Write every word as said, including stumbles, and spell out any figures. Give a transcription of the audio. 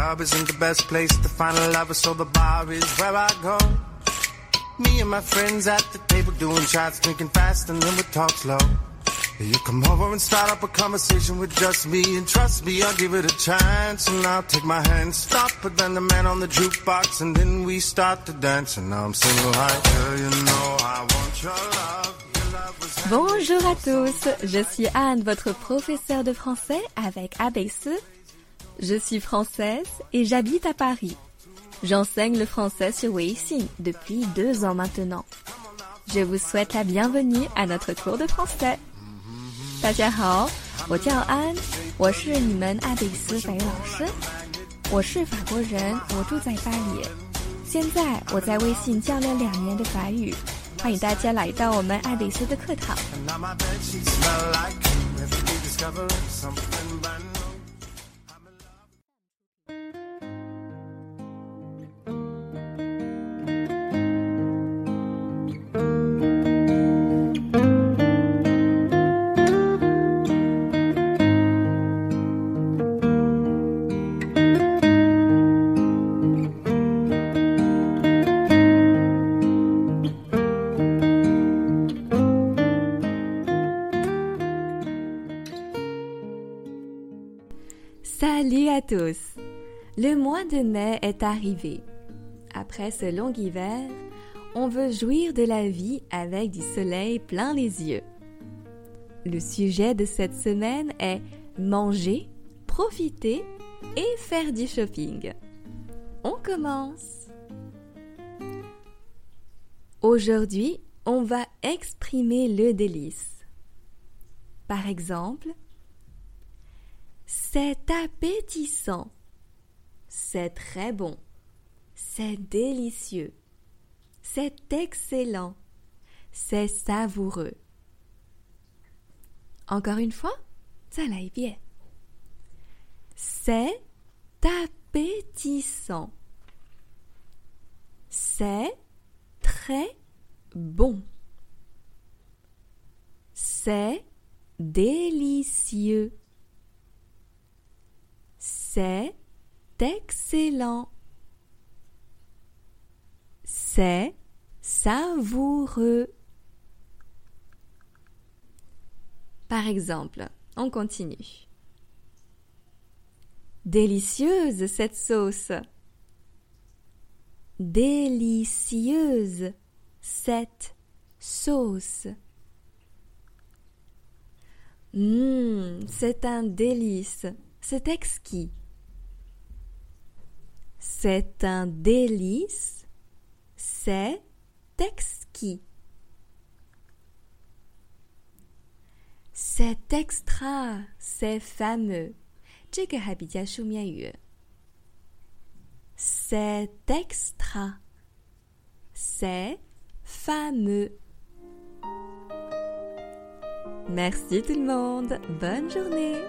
club isn't the best place to find a lover, so the bar is where I go. Me and my friends at the table doing shots, drinking fast, and then we talk slow. You come over and start up a conversation with just me, and trust me, I'll give it a chance. And I'll take my hand, stop, but then the man on the jukebox, and then we start to dance. And now I'm single, high girl, you know I want your love.Bonjour à tous, je suis Anne, votre professeure de français avec Abacus. Je suis française et j'habite à Paris. J'enseigne le français sur Weixin depuis deux ans maintenant. Je vous souhaite la bienvenue à notre cours de français. 大家好，我叫安，我是你们阿贝斯北老师。我是法国人，我住在巴黎。现在我在微信教了两年的法语。欢迎大家来到我们爱丽丝的课堂。Salut à tous! Le mois de mai est arrivé. Après ce long hiver, on veut jouir de la vie avec du soleil plein les yeux. Le sujet de cette semaine est manger, profiter et faire du shopping. On commence! Aujourd'hui, on va exprimer le délice. Par exemple,C'est appétissant, c'est très bon, c'est délicieux, c'est excellent, c'est savoureux. Encore une fois, 再来一遍. C'est appétissant, c'est très bon, c'est délicieux.C'est excellent. C'est savoureux. Par exemple, on continue. Délicieuse cette sauce. Délicieuse cette sauce. Mmh, c'est un délice. C'est exquis.C'est un délice, c'est exquis. C'est extra, c'est fameux. 这个还比较书面语。C'est extra, c'est fameux. Merci tout le monde, bonne journée.